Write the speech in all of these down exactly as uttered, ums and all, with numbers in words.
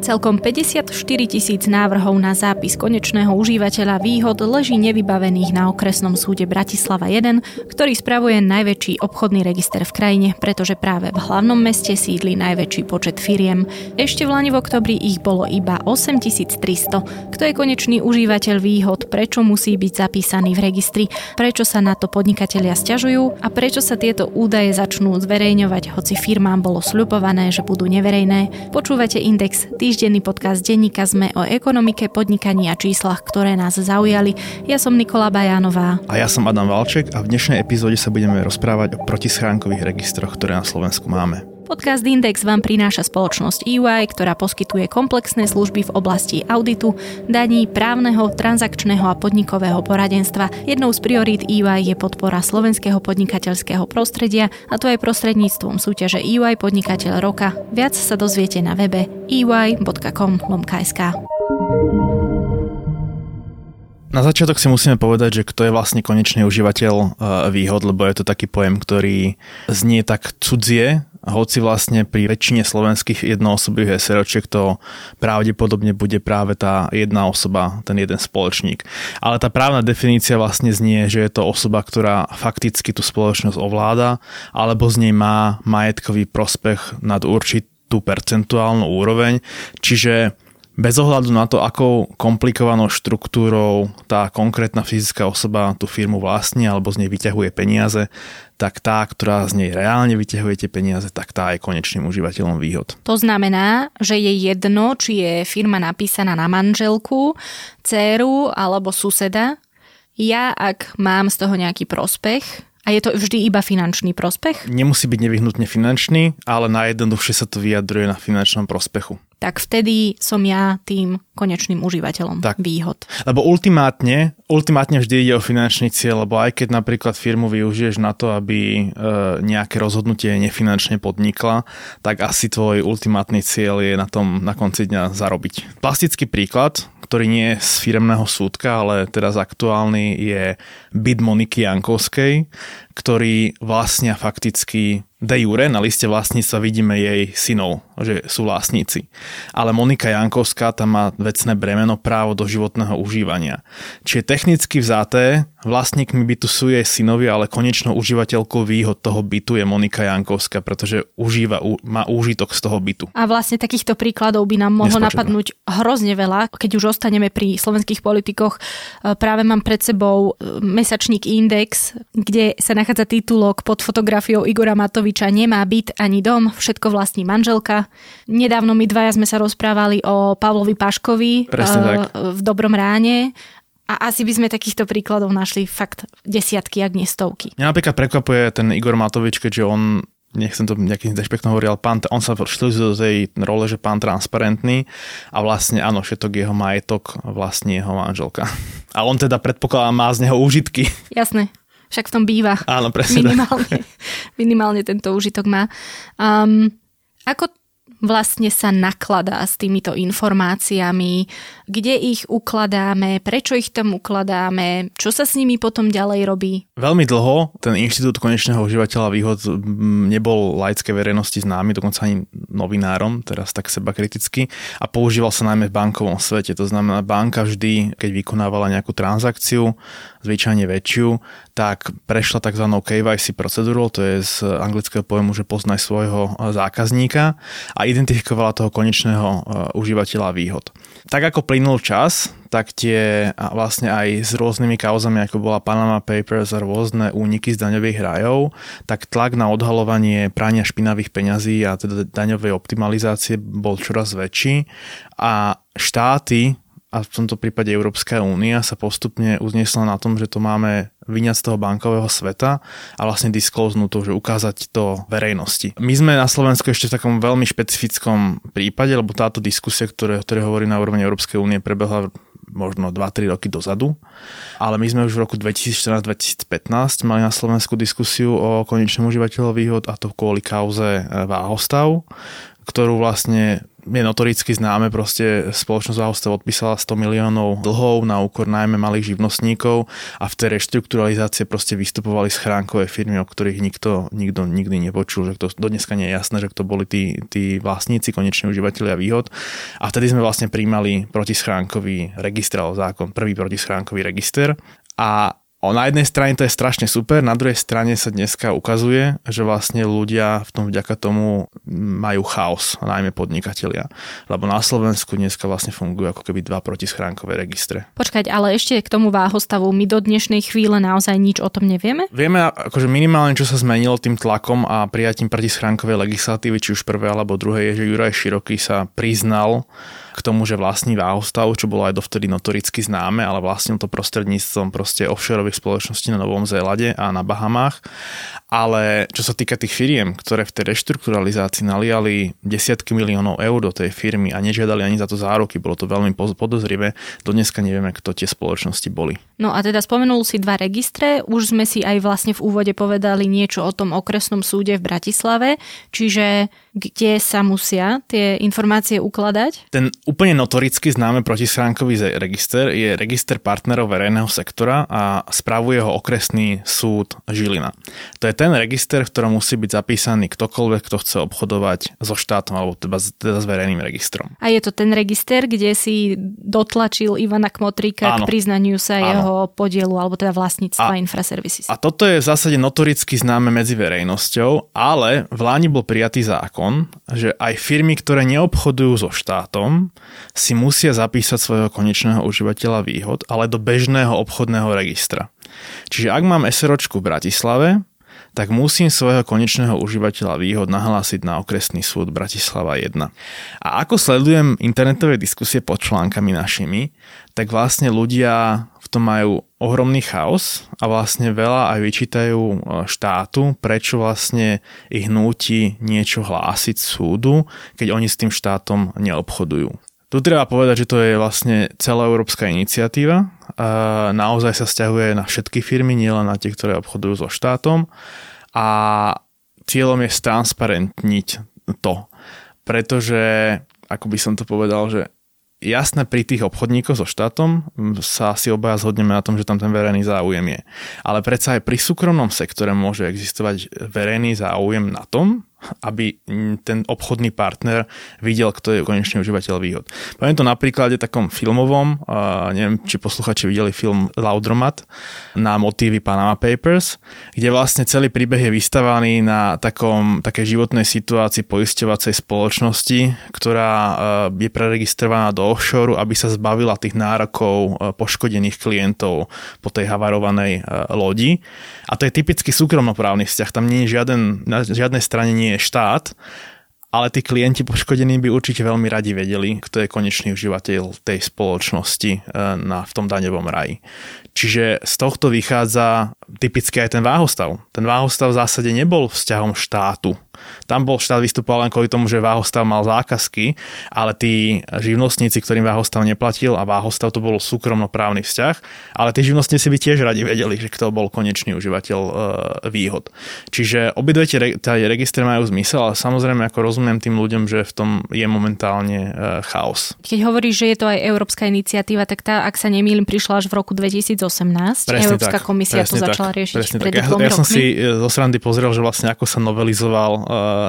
Celkom päťdesiatštyri tisíc návrhov na zápis konečného užívateľa výhod leží nevybavených na Okresnom súde Bratislava jeden, ktorý spravuje najväčší obchodný register v krajine, pretože práve v hlavnom meste sídli najväčší počet firiem. Ešte v lani v oktobri ich bolo iba osemtisíctristo. Kto je konečný užívateľ výhod, prečo musí byť zapísaný v registri, prečo sa na to podnikatelia sťažujú a prečo sa tieto údaje začnú zverejňovať, hoci firmám bolo sľubované, že budú neverejné. Počúvate Index, týždenný podcast denníka zet em e o ekonomike, podnikaní a číslach, ktoré nás zaujali. Ja som Nikola Bajánová. A ja som Adam Valček a v dnešnej epizóde sa budeme rozprávať o protischránkových registroch, ktoré na Slovensku máme. Podcast Index vám prináša spoločnosť é vaj, ktorá poskytuje komplexné služby v oblasti auditu, daní, právneho, transakčného a podnikového poradenstva. Jednou z priorít é vaj je podpora slovenského podnikateľského prostredia, a to aj prostredníctvom súťaže é vaj Podnikateľ roka. Viac sa dozviete na webe e y bodka com bodka es ká. Na začiatok si musíme povedať, že kto je vlastne konečný užívateľ výhod, lebo je to taký pojem, ktorý znie tak cudzie, hoci vlastne pri väčšine slovenských jednoosobých SROčiek to pravdepodobne bude práve tá jedna osoba, ten jeden spoločník. Ale tá právna definícia vlastne znie, že je to osoba, ktorá fakticky tú spoločnosť ovláda alebo z nej má majetkový prospech nad určitú percentuálnu úroveň, čiže bez ohľadu na to, akou komplikovanou štruktúrou tá konkrétna fyzická osoba tú firmu vlastní alebo z nej vyťahuje peniaze, tak tá, ktorá z nej reálne vyťahuje tie peniaze, tak tá je konečným užívateľom výhod. To znamená, že je jedno, či je firma napísaná na manželku, dcéru alebo suseda. Ja, ak mám z toho nejaký prospech... A je to vždy iba finančný prospech? Nemusí byť nevyhnutne finančný, ale najjednoduchšie sa to vyjadruje na finančnom prospechu. Tak vtedy som ja tým konečným užívateľom tak výhod. Lebo ultimátne, ultimátne vždy ide o finančný cieľ, lebo aj keď napríklad firmu využiješ na to, aby nejaké rozhodnutie nefinančne podnikla, tak asi tvoj ultimátny cieľ je na tom na konci dňa zarobiť. Plastický príklad, ktorý nie je z firemného súdka, ale teraz aktuálny, je byt Moniky Jankovskej, ktorý vlastnia fakticky de jure, na liste vlastníctva vidíme jej synov, že sú vlastníci. Ale Monika Jankovská tam má vecné bremeno právo do životného užívania. Čiže technicky vzaté, vlastníkmi bytu sú jej synovia, ale konečnou užívateľkou výhod toho bytu je Monika Jankovská, pretože užíva, má úžitok z toho bytu. A vlastne takýchto príkladov by nám mohlo nespočetno napadnúť hrozne veľa. Keď už ostaneme pri slovenských politikoch, práve mám pred sebou mesačník Index, kde sa nachádza titulok pod fotografiou Igora Matoviča: nemá byt ani dom, všetko vlastní manželka. Nedávno my dvaja sme sa rozprávali o Pavlovi Paškovi e, v Dobrom ráne. A asi by sme takýchto príkladov našli fakt desiatky, ak nie stovky. Mňa napríklad prekvapuje ten Igor Matovič, keďže on, nechcem to nejakým dešpektom hovoriť, ale pán, on sa vštýlil do tej role, že pán transparentný a vlastne áno, všetok jeho majetok vlastne jeho manželka. A on teda predpokladá, má z neho úžitky. Jasné, však v tom býva. Áno, presne. Minimálne, minimálne tento úžitok má. Um, ako vlastne sa nakladá s týmito informáciami, kde ich ukladáme, prečo ich tam ukladáme, čo sa s nimi potom ďalej robí? Veľmi dlho ten inštitút konečného užívateľa výhod nebol laickej verejnosti známy, dokonca ani novinárom, teraz tak seba kriticky, a používal sa najmä v bankovom svete. To znamená, banka vždy, keď vykonávala nejakú transakciu, zvyčajne väčšiu, tak prešla tzv. ká vaj sí procedúrou, to je z anglického pojmu, že poznaj svojho zákazníka, a identifikovala toho konečného užívateľa výhod. Tak ako plynul čas, tak tie vlastne aj s rôznymi kauzami, ako bola Panama Papers a rôzne úniky z daňových rajov, tak tlak na odhalovanie prania špinavých peňazí a teda daňovej optimalizácie bol čoraz väčší a štáty, a v tomto prípade Európska únia, sa postupne uznesla na tom, že to máme vyňať z toho bankového sveta a vlastne disclosenú to, že ukázať to verejnosti. My sme na Slovensku ešte v takom veľmi špecifickom prípade, lebo táto diskusia, ktoré, ktoré hovorí na úrovni Európskej únie, prebehla možno dva tri roky dozadu, ale my sme už v roku dvetisícštrnásť dvetisícpätnásť mali na Slovensku diskusiu o konečnom užívateľovi výhod, a to kvôli kauze Váhostav, ktorú vlastne je notoricky známe, proste spoločnosť Váhostav odpísala sto miliónov dlhov na úkor najmä malých živnostníkov a v tej reštrukturalizácie proste vystupovali schránkové firmy, o ktorých nikto, nikto nikdy nepočul, že to do dneska nie je jasné, že kto boli tí, tí vlastníci, koneční užívateľia výhod. A vtedy sme vlastne prijímali protischránkový register, alebo zákon, prvý protischránkový register. A O na jednej strane to je strašne super, na druhej strane sa dneska ukazuje, že vlastne ľudia v tom vďaka tomu majú chaos, najmä podnikatelia. Lebo na Slovensku dneska vlastne fungujú ako keby dva protischránkové registre. Počkať, ale ešte k tomu Váhostavu, my do dnešnej chvíle naozaj nič o tom nevieme? Vieme akože minimálne, čo sa zmenilo tým tlakom a prijatím protischránkovej legislatívy, či už prvé alebo druhé, je, že Juraj Široký sa priznal k tomu, že vlastní Váhostav, čo bolo aj dovtedy notoricky známe, ale vlastnil to prostredníctvom proste offshoreových spoločností na Novom Zélande a na Bahamách. Ale čo sa týka tých firiem, ktoré v tej reštrukturalizácii naliali desiatky miliónov eur do tej firmy a nežiadali ani za to záruky, bolo to veľmi podozrivé, dodneska nevieme, kto tie spoločnosti boli. No a teda spomenul si dva registre, už sme si aj vlastne v úvode povedali niečo o tom okresnom súde v Bratislave, čiže kde sa musia tie informácie ukladať? Ten úplne notoricky známy protischránkový register je register partnerov verejného sektora a spravuje ho okresný súd Žilina. To je ten register, v ktorom musí byť zapísaný ktokoľvek, kto chce obchodovať so štátom alebo teda s, teda s verejným registrom. A je to ten register, kde si dotlačil Ivana Kmotríka áno, k priznaniu sa áno. jeho podielu alebo teda vlastníctva a, Infraservices. A toto je v zásade notoricky známe medzi verejnosťou, ale v Lani bol prijatý zákon, že aj firmy, ktoré neobchodujú so štátom, si musia zapísať svojho konečného užívateľa výhod, ale do bežného obchodného registra. Čiže ak mám SROčku v Bratislave, tak musím svojho konečného užívateľa výhod nahlásiť na okresný súd Bratislava jeden. A ako sledujem internetové diskusie pod článkami našimi, tak vlastne ľudia v tom majú ohromný chaos a vlastne veľa aj vyčítajú štátu, prečo vlastne ich núti niečo hlásiť súdu, keď oni s tým štátom neobchodujú. Tu treba povedať, že to je vlastne celoeurópska iniciatíva. Naozaj sa sťahuje na všetky firmy, nielen na tie, ktoré obchodujú so štátom. A cieľom je stransparentniť to. Pretože, ako by som to povedal, že jasné, pri tých obchodníkoch so štátom sa si obaja zhodneme na tom, že tam ten verejný záujem je. Ale predsa aj pri súkromnom sektore môže existovať verejný záujem na tom, aby ten obchodný partner videl, kto je konečný užívateľ výhod. Poviem to na príklade takom filmovom, neviem, či posluchači videli film Laundromat na motívy Panama Papers, kde vlastne celý príbeh je vystavaný na takom, takej životnej situácii poisťovacej spoločnosti, ktorá je preregistrovaná do offshore, aby sa zbavila tých nárokov poškodených klientov po tej havarovanej lodi. A to je typický súkromnoprávny vzťah, tam nie je žiaden, na žiadnej strane nie štát, ale tí klienti poškodení by určite veľmi radi vedeli, kto je konečný užívateľ tej spoločnosti na, v tom daňovom raji. Čiže z tohto vychádza typicky aj ten Váhostav. Ten Váhostav v zásade nebol vzťahom štátu. Tam bol štát vystupoval len kvôli tomu, že Váhostav mal zákazky, ale tí živnostníci, ktorým Váhostav neplatil a Váhostav to bol súkromnoprávny vzťah, ale tí živnostníci by tiež radi vedeli, že kto bol konečný užívateľ výhod. Čiže obidve tie registre majú zmysel, ale samozrejme ako rozumie tým ľuďom, že v tom je momentálne chaos. Keď hovoríš, že je to aj európska iniciatíva, tak tá, ak sa nemýlim, prišla až v roku dvetisíc osemnásť. Presne Európska tak, komisia to tak, začala riešiť pred dvomi rokmi. Ja, ja som si zo srandy pozrel, že vlastne ako sa novelizoval uh,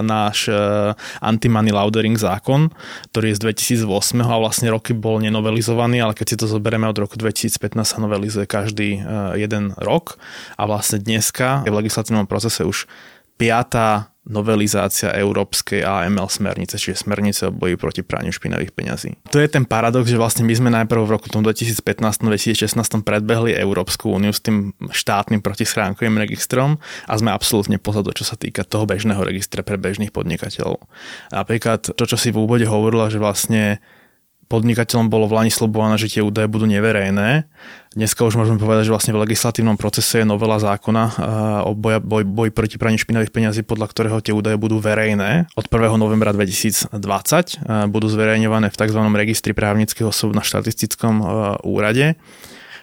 náš uh, anti-money laundering zákon, ktorý je z dvetisíc osem a vlastne roky bol nenovelizovaný, ale keď si to zoberieme od roku dvetisíc pätnásť sa novelizuje každý uh, jeden rok a vlastne dneska je v legislatívnom procese už piatá novelizácia európskej á em el smernice, čiže smernice o boji proti praniu špinavých peňazí. To je ten paradox, že vlastne my sme najprv v roku dvetisíc pätnásť dvetisíc šestnásť predbehli Európsku úniu s tým štátnym protischránkovým registrom a sme absolútne pozadu, čo sa týka toho bežného registra pre bežných podnikateľov. Napríklad to, čo si v úvode hovorila, že vlastne podnikateľom bolo v Lani slubované, že tie údaje budú neverejné. Dneska už môžeme povedať, že vlastne v legislatívnom procese je novela zákona o boji boj, boj proti praniu špinavých peňazí, podľa ktorého tie údaje budú verejné. Od prvého novembra dvetisícdvadsať budú zverejňované v tzv. Registri právnických osôb na štatistickom úrade.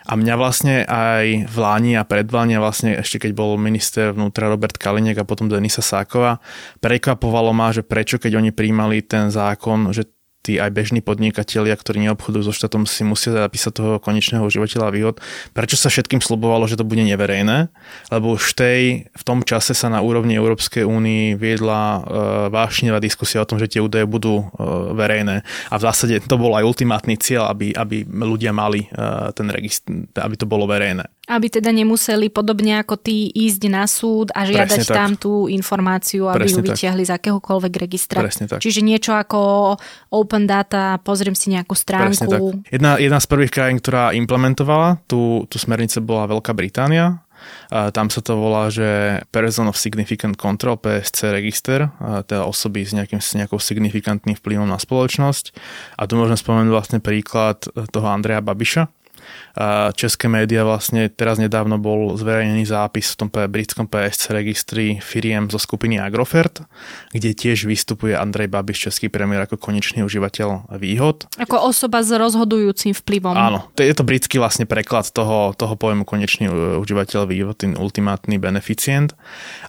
A mňa vlastne aj v Lani a predvlani, vlastne ešte keď bol minister vnútra Robert Kaliňák a potom Denisa Sáková, prekvapovalo ma, že prečo, keď oni prijímali ten zákon, že tí aj bežní podnikatelia, ktorí neobchodujú so štátom, si musia zapísať toho konečného užívateľa výhod. Prečo sa všetkým slubovalo, že to bude neverejné? Lebo už tej, v tom čase sa na úrovni Európskej únie viedla e, vášnivá diskusia o tom, že tie údaje budú e, verejné. A v zásade to bol aj ultimátny cieľ, aby, aby ľudia mali e, ten registr, aby to bolo verejné. Aby teda nemuseli podobne ako tí ísť na súd a žiadať tam tú informáciu, aby ju vyťahli z akéhokoľvek registra. Čiže niečo ako open data, pozriem si nejakú stránku. Jedna, jedna z prvých krajín, ktorá implementovala tú, tú smernicu, bola Veľká Británia. Tam sa to volá, že Person of Significant Control, pé es cé register, teda osoby s nejakým, s nejakou signifikantným vplyvom na spoločnosť. A tu môžeme spomenúť vlastne príklad toho Andreja Babiša. České médiá vlastne teraz nedávno bol zverejnený zápis v tom britskom pé es cé registri firiem zo skupiny Agrofert, kde tiež vystupuje Andrej Babiš, český premiér, ako konečný užívateľ výhod. Ako osoba s rozhodujúcim vplyvom. Áno, to je to britský vlastne preklad toho, toho pojmu konečný užívateľ výhod, ten ultimátny beneficient.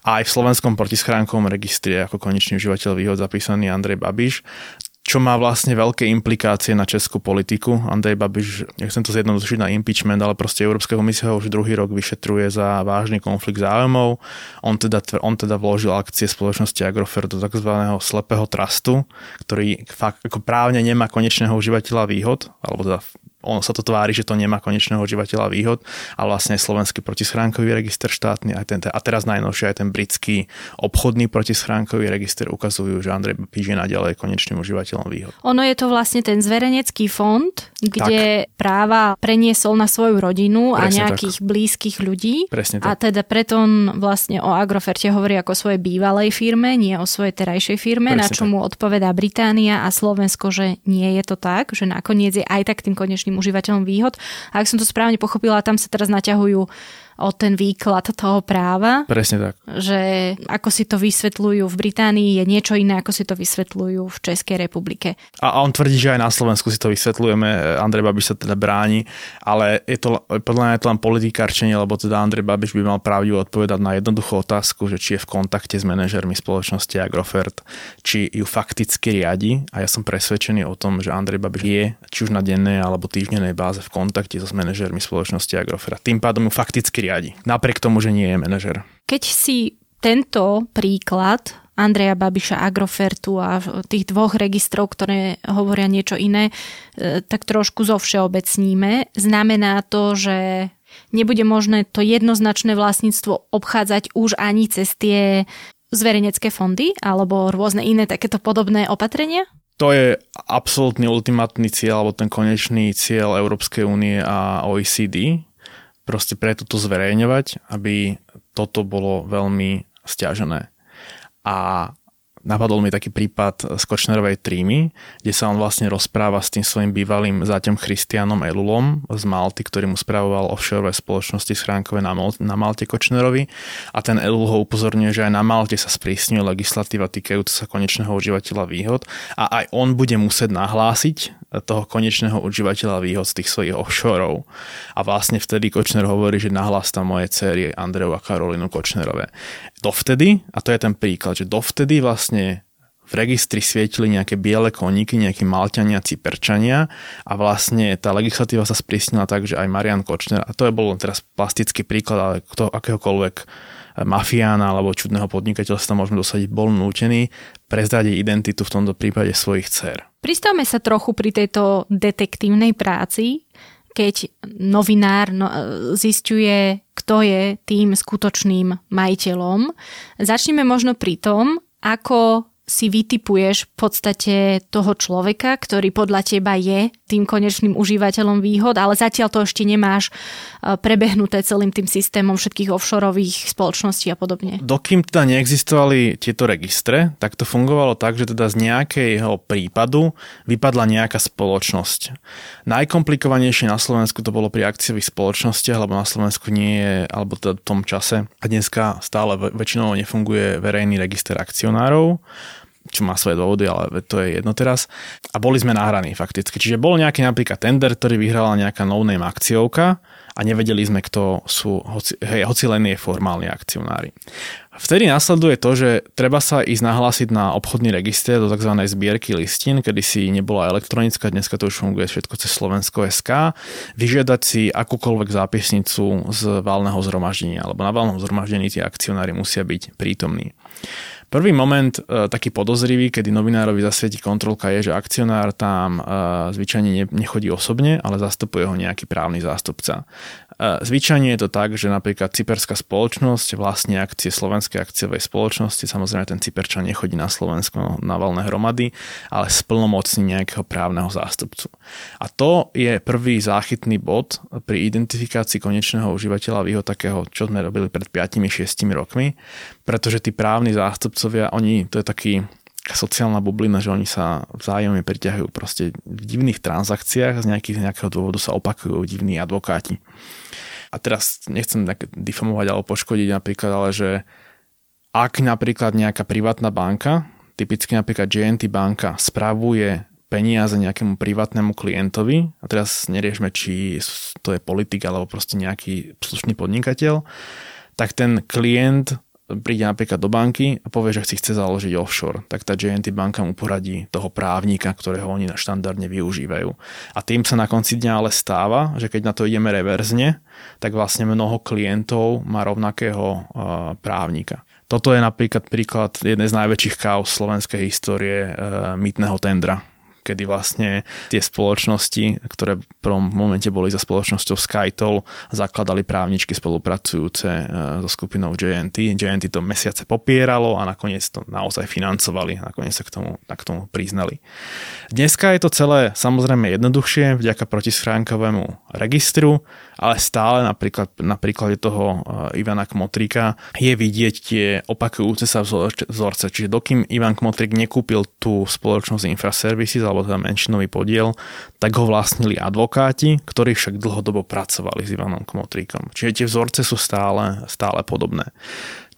A aj v slovenskom protischránkovom registri ako konečný užívateľ výhod zapísaný Andrej Babiš, čo má vlastne veľké implikácie na českú politiku. Andrej Babiš, nechcem to zjednodušiť na impeachment, ale proste Európska komisia už druhý rok vyšetruje za vážny konflikt záujmov. On teda, on teda vložil akcie spoločnosti Agrofert do takzvaného slepého trustu, ktorý fakt ako právne nemá konečného užívateľa výhod, alebo teda on sa to tvári, že to nemá konečného užívateľa výhod, a vlastne slovenský protischránkový register štátny aj ten, a teraz najnovšie aj ten britský obchodný protischránkový register ukazujú, že Andrej Babiš je naďalej konečným užívateľom výhod. Ono je to vlastne ten zverejnecký fond, kde tak práva preniesol na svoju rodinu. Presne, a nejakých tak blízkych ľudí. Presne, a teda preto on vlastne o Agroferte hovorí ako o svojej bývalej firme, nie o svojej terajšej firme. Presne, na čo mu odpovedá Británia a Slovensko, že nie je to tak, že nakoniec je aj tak tým konečným užívateľom výhod. A ak som to správne pochopila, tam sa teraz naťahujú o ten výklad toho práva. Presne tak. Že ako si to vysvetľujú v Británii je niečo iné, ako si to vysvetľujú v Českej republike. A on tvrdí, že aj na Slovensku si to vysvetľujeme. Andrej Babiš sa teda bráni, ale je to podľa mňa je to len politikárčenie, lebo teda Andrej Babiš by mal pravdivo odpovedať na jednoduchú otázku, že či je v kontakte s manažérmi spoločnosti Agrofert, či ju fakticky riadi, a ja som presvedčený o tom, že Andrej Babiš je či už na dennej alebo týždennej báze v kontakte so s manažérmi spoločnosti Agrofert. Tým pádom ju fakticky riadi, napriek tomu, že nie je manažer. Keď si tento príklad Andreja Babiša, Agrofertu a tých dvoch registrov, ktoré hovoria niečo iné, tak trošku zovšeobecníme. Znamená to, že nebude možné to jednoznačné vlastníctvo obchádzať už ani cez tie zverejnecké fondy alebo rôzne iné takéto podobné opatrenia? To je absolútny ultimátny cieľ alebo ten konečný cieľ Európskej únie a ó e cé dé. Proste preto to zverejňovať, aby toto bolo veľmi stiažené. A napadol mi taký prípad z Kočnerovej trímy, kde sa on vlastne rozpráva s tým svojim bývalým záťom Christianom Ellulom z Malty, ktorý mu spravoval offshore spoločnosti schránkové na Malte Kočnerovi, a ten Ellul ho upozorňuje, že aj na Malte sa sprísňuje legislatíva týkajúca sa konečného užívateľa výhod a aj on bude musieť nahlásiť toho konečného užívateľa výhod z tých svojich offshore. A vlastne vtedy Kočner hovorí, že nahlás tam moje dcery Andreju a Karolinu Kočnerové. Dovtedy, a to je ten príklad, že dovtedy vlastne v registri svietili nejaké biele koníky, nejaké Malťania, Cyperčania, a vlastne tá legislatíva sa sprísnila tak, že aj Marian Kočner, a to je bol teraz plastický príklad, ale kto, akéhokoľvek mafiána alebo čudného podnikateľstva môžeme dosadiť, bol nútený prezradiť identitu v tomto prípade svojich dcer. Pristavme sa trochu pri tejto detektívnej práci, keď novinár no, zisťuje, kto je tým skutočným majiteľom. Začneme možno pri tom, ako si vytipuješ v podstate toho človeka, ktorý podľa teba je tým konečným užívateľom výhod, ale zatiaľ to ešte nemáš prebehnuté celým tým systémom všetkých offshoreových spoločností a podobne. Dokým teda neexistovali tieto registre, tak to fungovalo tak, že teda z nejakého prípadu vypadla nejaká spoločnosť. Najkomplikovanejšie na Slovensku to bolo pri akciových spoločnostiach, lebo na Slovensku nie je, alebo teda v tom čase, a dneska stále väčšinou nefunguje verejný register akcionárov. čo má svoje dôvody, ale to je jedno teraz. A boli sme nahraní fakticky. Čiže bol nejaký napríklad tender, ktorý vyhrala nejaká no-name akciovka a nevedeli sme, kto sú, hoci, hej, hoci len je formálni akcionári. Vtedy nasleduje to, že treba sa ísť nahlásiť na obchodný register do tzv. Zbierky listín, kedy si nebola elektronická, dneska to už funguje všetko cez Slovensko bodka es ká, vyžiadať si akúkoľvek zápisnicu z valného zhromaždenia, alebo na valnom zhromaždení tie akcionári musia byť prítomní. Prvý moment e, taký podozrivý, kedy novinárovi zasvietí kontrolka, je, že akcionár tam e, zvyčajne ne, nechodí osobne, ale zastupuje ho nejaký právny zástupca. E, zvyčajne je to tak, že napríklad cyperská spoločnosť vlastní akcie slovenskej akciovej spoločnosti, samozrejme ten Cyperčan nechodí na Slovensko na valné hromady, ale splnomocní nejakého právneho zástupcu. A to je prvý záchytný bod pri identifikácii konečného užívateľa výho takého, čo sme robili pred päť až šesť rokmi, pretože tí právni zástupci oni, to je taký sociálna bublina, že oni sa vzájomne priťahujú proste v divných transakciách, z nejakých, nejakého dôvodu sa opakujú divní advokáti. A teraz nechcem tak difamovať alebo poškodiť napríklad, ale že ak napríklad nejaká privátna banka, typicky napríklad J and T banka, spravuje peniaze nejakému privátnemu klientovi, a teraz neriešme, či to je politik alebo proste nejaký slušný podnikateľ, tak ten klient príde napríklad do banky a povie, že si chce založiť offshore, tak tá J and T banka mu poradí toho právnika, ktorého oni štandardne využívajú. A tým sa na konci dňa ale stáva, že keď na to ideme reverzne, tak vlastne mnoho klientov má rovnakého právnika. Toto je napríklad príklad jednej z najväčších káuz slovenskej histórie mýtneho tendra, kedy vlastne tie spoločnosti, ktoré v prvom momente boli za spoločnosťou SkyToll, zakladali právničky spolupracujúce so skupinou J and T. J and T to mesiace popieralo a nakoniec to naozaj financovali, nakoniec sa k tomu, k tomu priznali. Dneska je to celé samozrejme jednoduchšie vďaka protischránkovému registru, ale stále napríklad na príklade toho Ivana Kmotríka je vidieť tie opakujúce sa vzorce. Čiže dokým Ivan Kmotrík nekúpil tú spoločnosť Infraservices alebo teda menšinový podiel, tak ho vlastnili advokáti, ktorí však dlhodobo pracovali s Ivanom Kmotríkom. Čiže tie vzorce sú stále, stále podobné.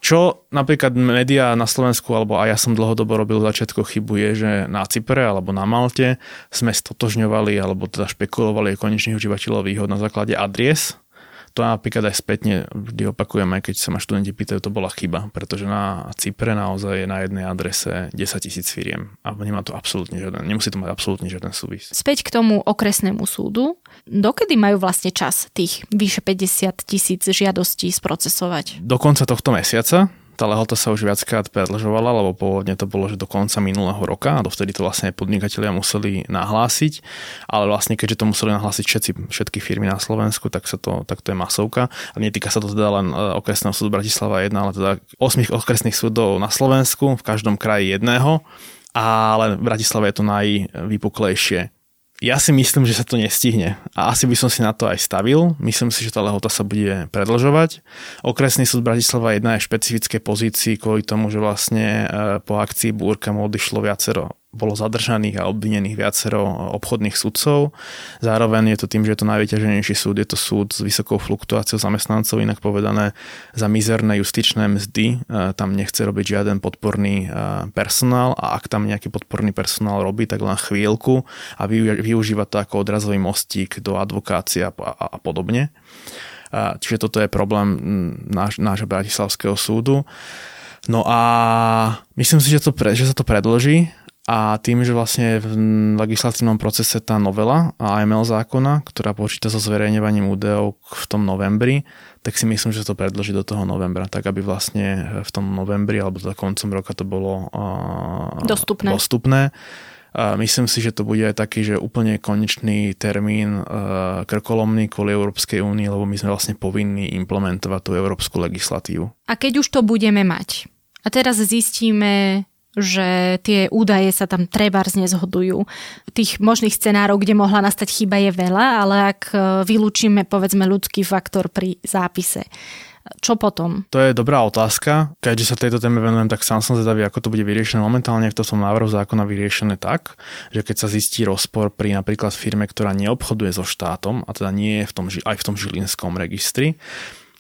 Čo napríklad médiá na Slovensku, alebo aj ja som dlhodobo robil v začiatku chybu, je, že na Cypre alebo na Malte sme stotožňovali alebo teda špekulovali o konečných užívateľov výhod na základe adries. To napríklad aj spätne vždy opakujem, aj keď sa ma študenti pýtajú, to bola chyba, pretože na Cypre naozaj je na jednej adrese desaťtisíc firiem a nemá to absolútne žiaden, nemusí to mať absolútne žiaden súvis. Späť k tomu okresnému súdu, dokedy majú vlastne čas tých vyše päťdesiat tisíc žiadostí sprocesovať? Do konca tohto mesiaca. Tá lehota sa už viackrát predĺžovala, lebo pôvodne to bolo, že do konca minulého roka, a dovtedy to vlastne podnikatelia museli nahlásiť, ale vlastne keďže to museli nahlásiť všetci, všetky firmy na Slovensku, tak sa to, tak to je masovka. A netýka sa to teda len okresného súdu Bratislava jeden, ale teda osem okresných súdov na Slovensku, v každom kraji jedného, ale v Bratislave je to najvypuklejšie. Ja si myslím, že sa to nestihne a asi by som si na to aj stavil. Myslím si, že tá lehota sa bude predĺžovať. Okresný súd Bratislava jedna je v špecifickej pozícii kvôli tomu, že vlastne po akcii Búrka mu odišlo viacero, bolo zadržaných a obvinených viacero obchodných sudcov. Zároveň je to tým, že je to najvyťaženejší súd, je to súd s vysokou fluktuáciou zamestnancov, inak povedané za mizerné justičné mzdy. Tam nechce robiť žiaden podporný personál a ak tam nejaký podporný personál robí, tak len chvíľku a využíva využívať to ako odrazový mostík do advokácie a, a, a podobne. A, čiže toto je problém náš, nášho bratislavského súdu. No a myslím si, že, to pre, že sa to predĺží a tým, že vlastne v legislatívnom procese tá novela á em el zákona, ktorá počíta so zverejňovaním údajov v tom novembri, tak si myslím, že sa to predĺží do toho novembra, tak aby vlastne v tom novembri alebo za koncom roka to bolo uh, dostupné. dostupné. Myslím si, že to bude aj taký, že úplne konečný termín krkolomný kvôli Európskej únii, lebo my sme vlastne povinní implementovať tú európsku legislatívu. A keď už to budeme mať a teraz zistíme, že tie údaje sa tam trebárs nezhodujú. Tých možných scenárov, kde mohla nastať chyba, je veľa, ale ak vylúčime povedzme ľudský faktor pri zápise, čo potom? To je dobrá otázka. Keďže sa tejto téme venujem, tak sám som zvedavý, ako to bude vyriešené. Momentálne v tom návrhu zákona vyriešené tak, že keď sa zistí rozpor pri napríklad firme, ktorá neobchoduje so štátom, a teda nie je v tom, aj v tom žilinskom registri,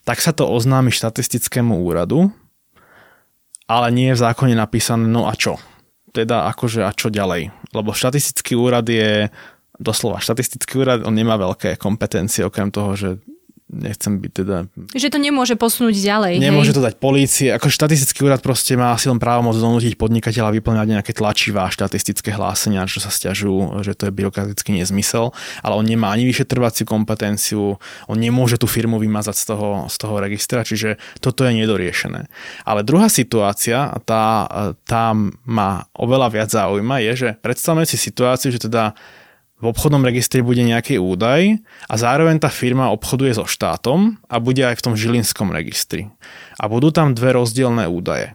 tak sa to oznámi štatistickému úradu, ale nie je v zákone napísané no a čo. teda akože a čo ďalej? Lebo štatistický úrad je, doslova štatistický úrad, on nemá veľké kompetencie, okrem toho, že nechcem byť teda... Že to nemôže posunúť ďalej. Nemôže hej? to dať polícii. Ako štatistický úrad proste má silom právomoc donútiť podnikateľa vyplňať nejaké tlačivá štatistické hlásenia, čo sa sťažujú, že to je byrokratický nezmysel, ale on nemá ani vyšetrovaciu kompetenciu, on nemôže tú firmu vymazať z toho, z toho registra, čiže toto je nedoriešené. Ale druhá situácia, tá, tá ma oveľa viac zaujíma, je, že predstavme si situáciu, že teda v obchodnom registri bude nejaký údaj a zároveň tá firma obchoduje so štátom a bude aj v tom žilinskom registri. A budú tam dve rozdielne údaje.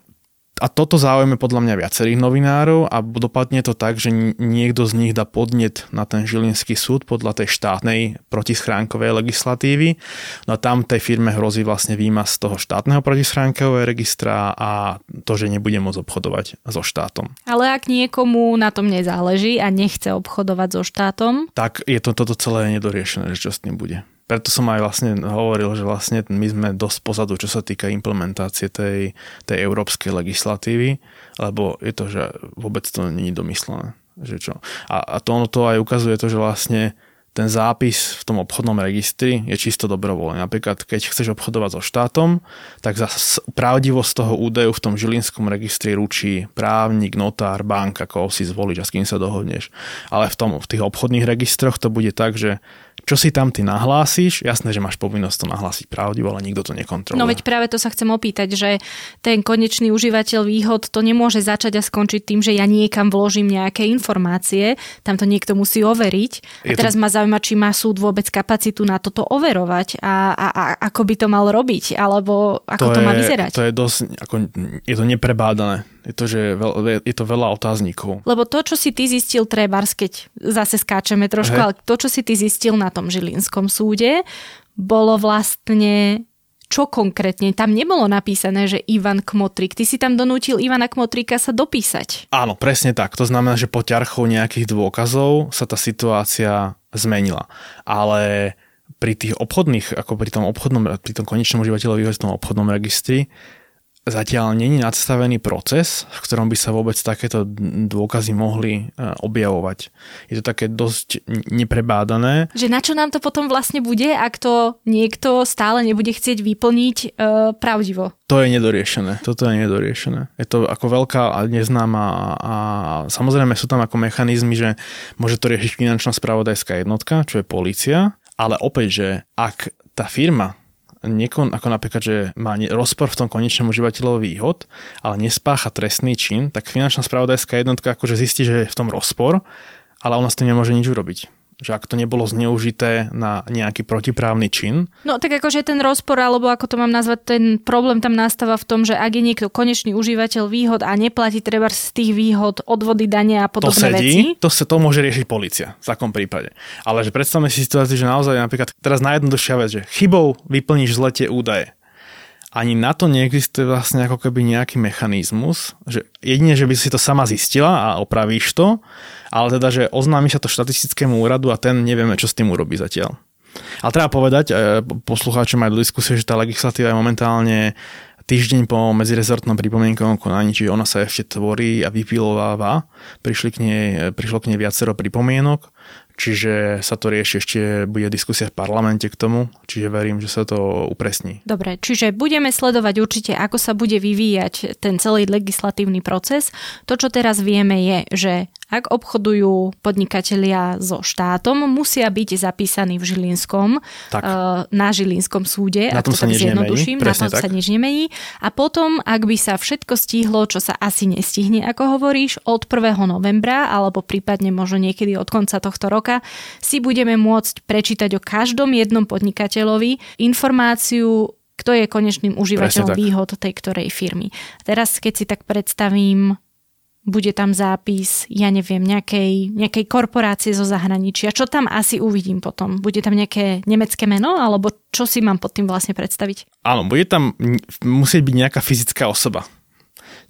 A toto záujme podľa mňa viacerých novinárov a dopadne to tak, že niekto z nich dá podnet na ten žilinský súd podľa tej štátnej protischránkovej legislatívy. No a tam tej firme hrozí vlastne výmaz z toho štátneho protischránkového registra a to, že nebude môcť obchodovať so štátom. Ale ak niekomu na tom nezáleží a nechce obchodovať so štátom, tak je to, toto celé nedoriešené, že čo s tým bude. Preto som aj vlastne hovoril, že vlastne my sme dosť pozadu, čo sa týka implementácie tej, tej európskej legislatívy, lebo je to, že vôbec to nie je domyslené. Že čo? A, a to ono to aj ukazuje to, že vlastne ten zápis v tom obchodnom registri je čisto dobrovoľný. Napríklad, keď chceš obchodovať so štátom, tak za pravdivosť toho údaju v tom žilinskom registri ručí právnik, notár, banka, koho si zvolíš a s kým sa dohodneš. Ale v, tom, v tých obchodných registroch to bude tak, že čo si tam ty nahlásiš, jasné, že máš povinnosť to nahlásiť pravdivo, ale nikto to nekontroluje. No veď práve to sa chcem opýtať, že ten konečný užívateľ výhod to nemôže začať a skončiť tým, že ja niekam vložím nejaké informácie, tam to niekto musí overiť. A to... teraz ma zaujíma, či má súd vôbec kapacitu na toto overovať a, a, a ako by to mal robiť, alebo ako to, to je, má vyzerať. To je dosť, ako, je to neprebádané. Je to, že veľ, je to veľa otáznikov. Lebo to, čo si ty zistil, trebárs, keď zase skáčeme trošku, He. ale to, čo si ty zistil na tom žilinskom súde, bolo vlastne, čo konkrétne? Tam nebolo napísané, že Ivan Kmotrík. Ty si tam donútil Ivana Kmotríka sa dopísať. Áno, presne tak. To znamená, že po ťarchou nejakých dôkazov sa tá situácia zmenila. Ale pri tých obchodných, ako pri tom obchodnom, pri tom konečnom užívateľovi v tom obchodnom registri, zatiaľ nie je nadstavený proces, v ktorom by sa vôbec takéto dôkazy mohli objavovať. Je to také dosť neprebádané. Že na čo nám to potom vlastne bude, ak to niekto stále nebude chcieť vyplniť e, pravdivo? To je nedoriešené. Toto je nedoriešené. Je to ako veľká a neznáma a samozrejme sú tam ako mechanizmy, že môže to riešiť finančná spravodajská jednotka, čo je polícia, ale opäť, že ak tá firma Niekon, ako napríklad, že má rozpor v tom konečnom užívateľovi výhod, ale nespácha trestný čin, tak finančná spravodajská jednotka akože zistí, že je v tom rozpor, ale ona s tým nemôže nič urobiť. Že ak to nebolo zneužité na nejaký protiprávny čin. No tak akože ten rozpor, alebo ako to mám nazvať, ten problém tam nastáva v tom, že ak je niekto konečný užívateľ výhod a neplatí treba z tých výhod odvody, dane a podobné to sedí, veci. To sa to môže riešiť polícia v takom prípade. Ale že predstavme si situáciu, že naozaj napríklad teraz najjednoduchšia vec, že chybou vyplníš zle tie údaje. Ani na to neexistuje vlastne ako keby nejaký mechanizmus, že jedine, že by si to sama zistila a opravíš to, ale teda, že oznámi sa to štatistickému úradu a ten nevieme, čo s tým urobí zatiaľ. Ale treba povedať, poslucháčom aj do diskusie, že tá legislatíva je momentálne týždeň po medzirezortnom pripomienkovom konaní, čiže ona sa ešte tvorí a vypilováva. Prišli k nej, prišlo k nej viacero pripomienok, čiže sa to rieši, ešte bude diskusia v parlamente k tomu, čiže verím, že sa to upresní. Dobre, čiže budeme sledovať určite, ako sa bude vyvíjať ten celý legislatívny proces. To, čo teraz vieme, je, že ak obchodujú podnikatelia so štátom, musia byť zapísaní v Žilinskom, tak. na Žilinskom súde, na tom, ak to sa, nič nemení, na tom tak. sa nič nemení. A potom, ak by sa všetko stihlo, čo sa asi nestihne, ako hovoríš, od prvého novembra, alebo prípadne možno niekedy od konca tohto roka, si budeme môcť prečítať o každom jednom podnikateľovi informáciu, kto je konečným užívateľom výhod tej ktorej firmy. Teraz, keď si tak predstavím, bude tam zápis, ja neviem, nejakej, nejakej korporácie zo zahraničia. Čo tam asi uvidím potom? Bude tam nejaké nemecké meno? Alebo čo si mám pod tým vlastne predstaviť? Áno, bude tam musieť byť nejaká fyzická osoba.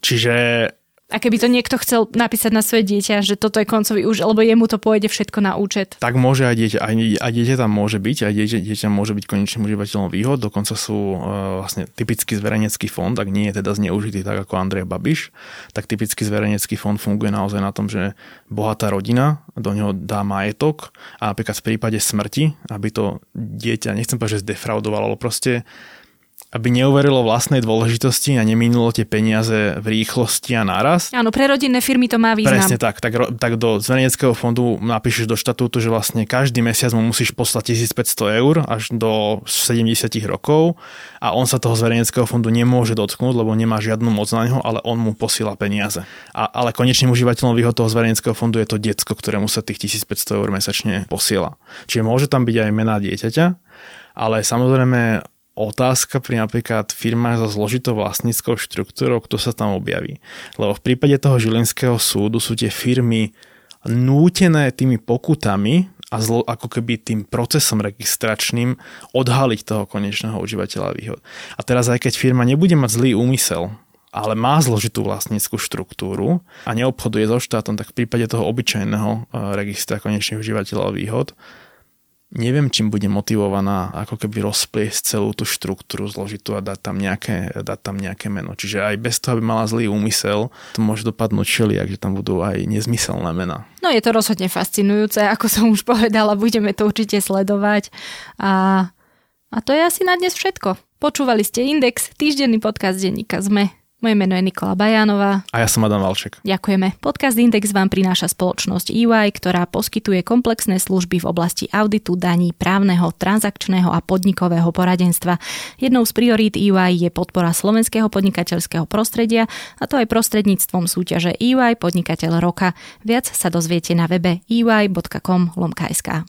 Čiže A keby to niekto chcel napísať na svoje dieťa, že toto je koncový účet, lebo jemu to pôjde všetko na účet. Tak môže aj dieťa, aj, aj dieťa tam môže byť, aj dieťa, dieťa môže byť konečným užívateľom výhod, dokonca sú uh, vlastne typický zverejnecký fond, ak nie je teda zneužitý tak ako Andrej Babiš, tak typický zverejnecký fond funguje naozaj na tom, že bohatá rodina do neho dá majetok a napríklad v prípade smrti, aby to dieťa, nechcem povedať, že zdefraudovalo, ale proste aby neuverilo vlastnej dôležitosti a neminulo tie peniaze v rýchlosti a naraz. Áno, pre rodinné firmy to má význam. Presne tak. Tak, tak do zverejneckého fondu napíšeš do štatútu, že vlastne každý mesiac mu musíš poslať tisícpäťsto eur až do sedemdesiat rokov a on sa toho zverejneckého fondu nemôže dotknúť, lebo nemá žiadnu moc na neho, ale on mu posíla peniaze. A, ale konečným užívateľom výhod toho zverejneckého fondu je to decko, ktorému sa tých tisícpäťsto eur mesačne posiela. Čiže môže tam byť aj mená dieťaťa, ale samozrejme otázka pri napríklad firmách so zložitou vlastníckou štruktúrou, kto sa tam objaví. Lebo v prípade toho žilinského súdu sú tie firmy nútené tými pokutami a zlo, ako keby tým procesom registračným odhaliť toho konečného užívateľa výhod. A teraz aj keď firma nebude mať zlý úmysel, ale má zložitú vlastnícku štruktúru a neobchoduje so štátom, tak v prípade toho obyčajného registra konečných užívateľov výhod neviem, čím bude motivovaná ako keby rozpliesť celú tú štruktúru zložitú a dať tam nejaké, dať tam nejaké meno. Čiže aj bez toho, aby mala zlý úmysel, to môže dopadnúť všelijak, že tam budú aj nezmyselné mená. No je to rozhodne fascinujúce, ako som už povedala, budeme to určite sledovať. A, a to je asi na dnes všetko. Počúvali ste Index, týždenný podcast denníka zet em é. Moje meno je Nikola Bajánová. A ja som Adam Valček. Ďakujeme. Podcast Index vám prináša spoločnosť é vaj, ktorá poskytuje komplexné služby v oblasti auditu, daní, právneho, transakčného a podnikového poradenstva. Jednou z priorít é vaj je podpora slovenského podnikateľského prostredia, a to aj prostredníctvom súťaže é vaj Podnikateľ roka. Viac sa dozviete na webe ey bodka com lomka es ká.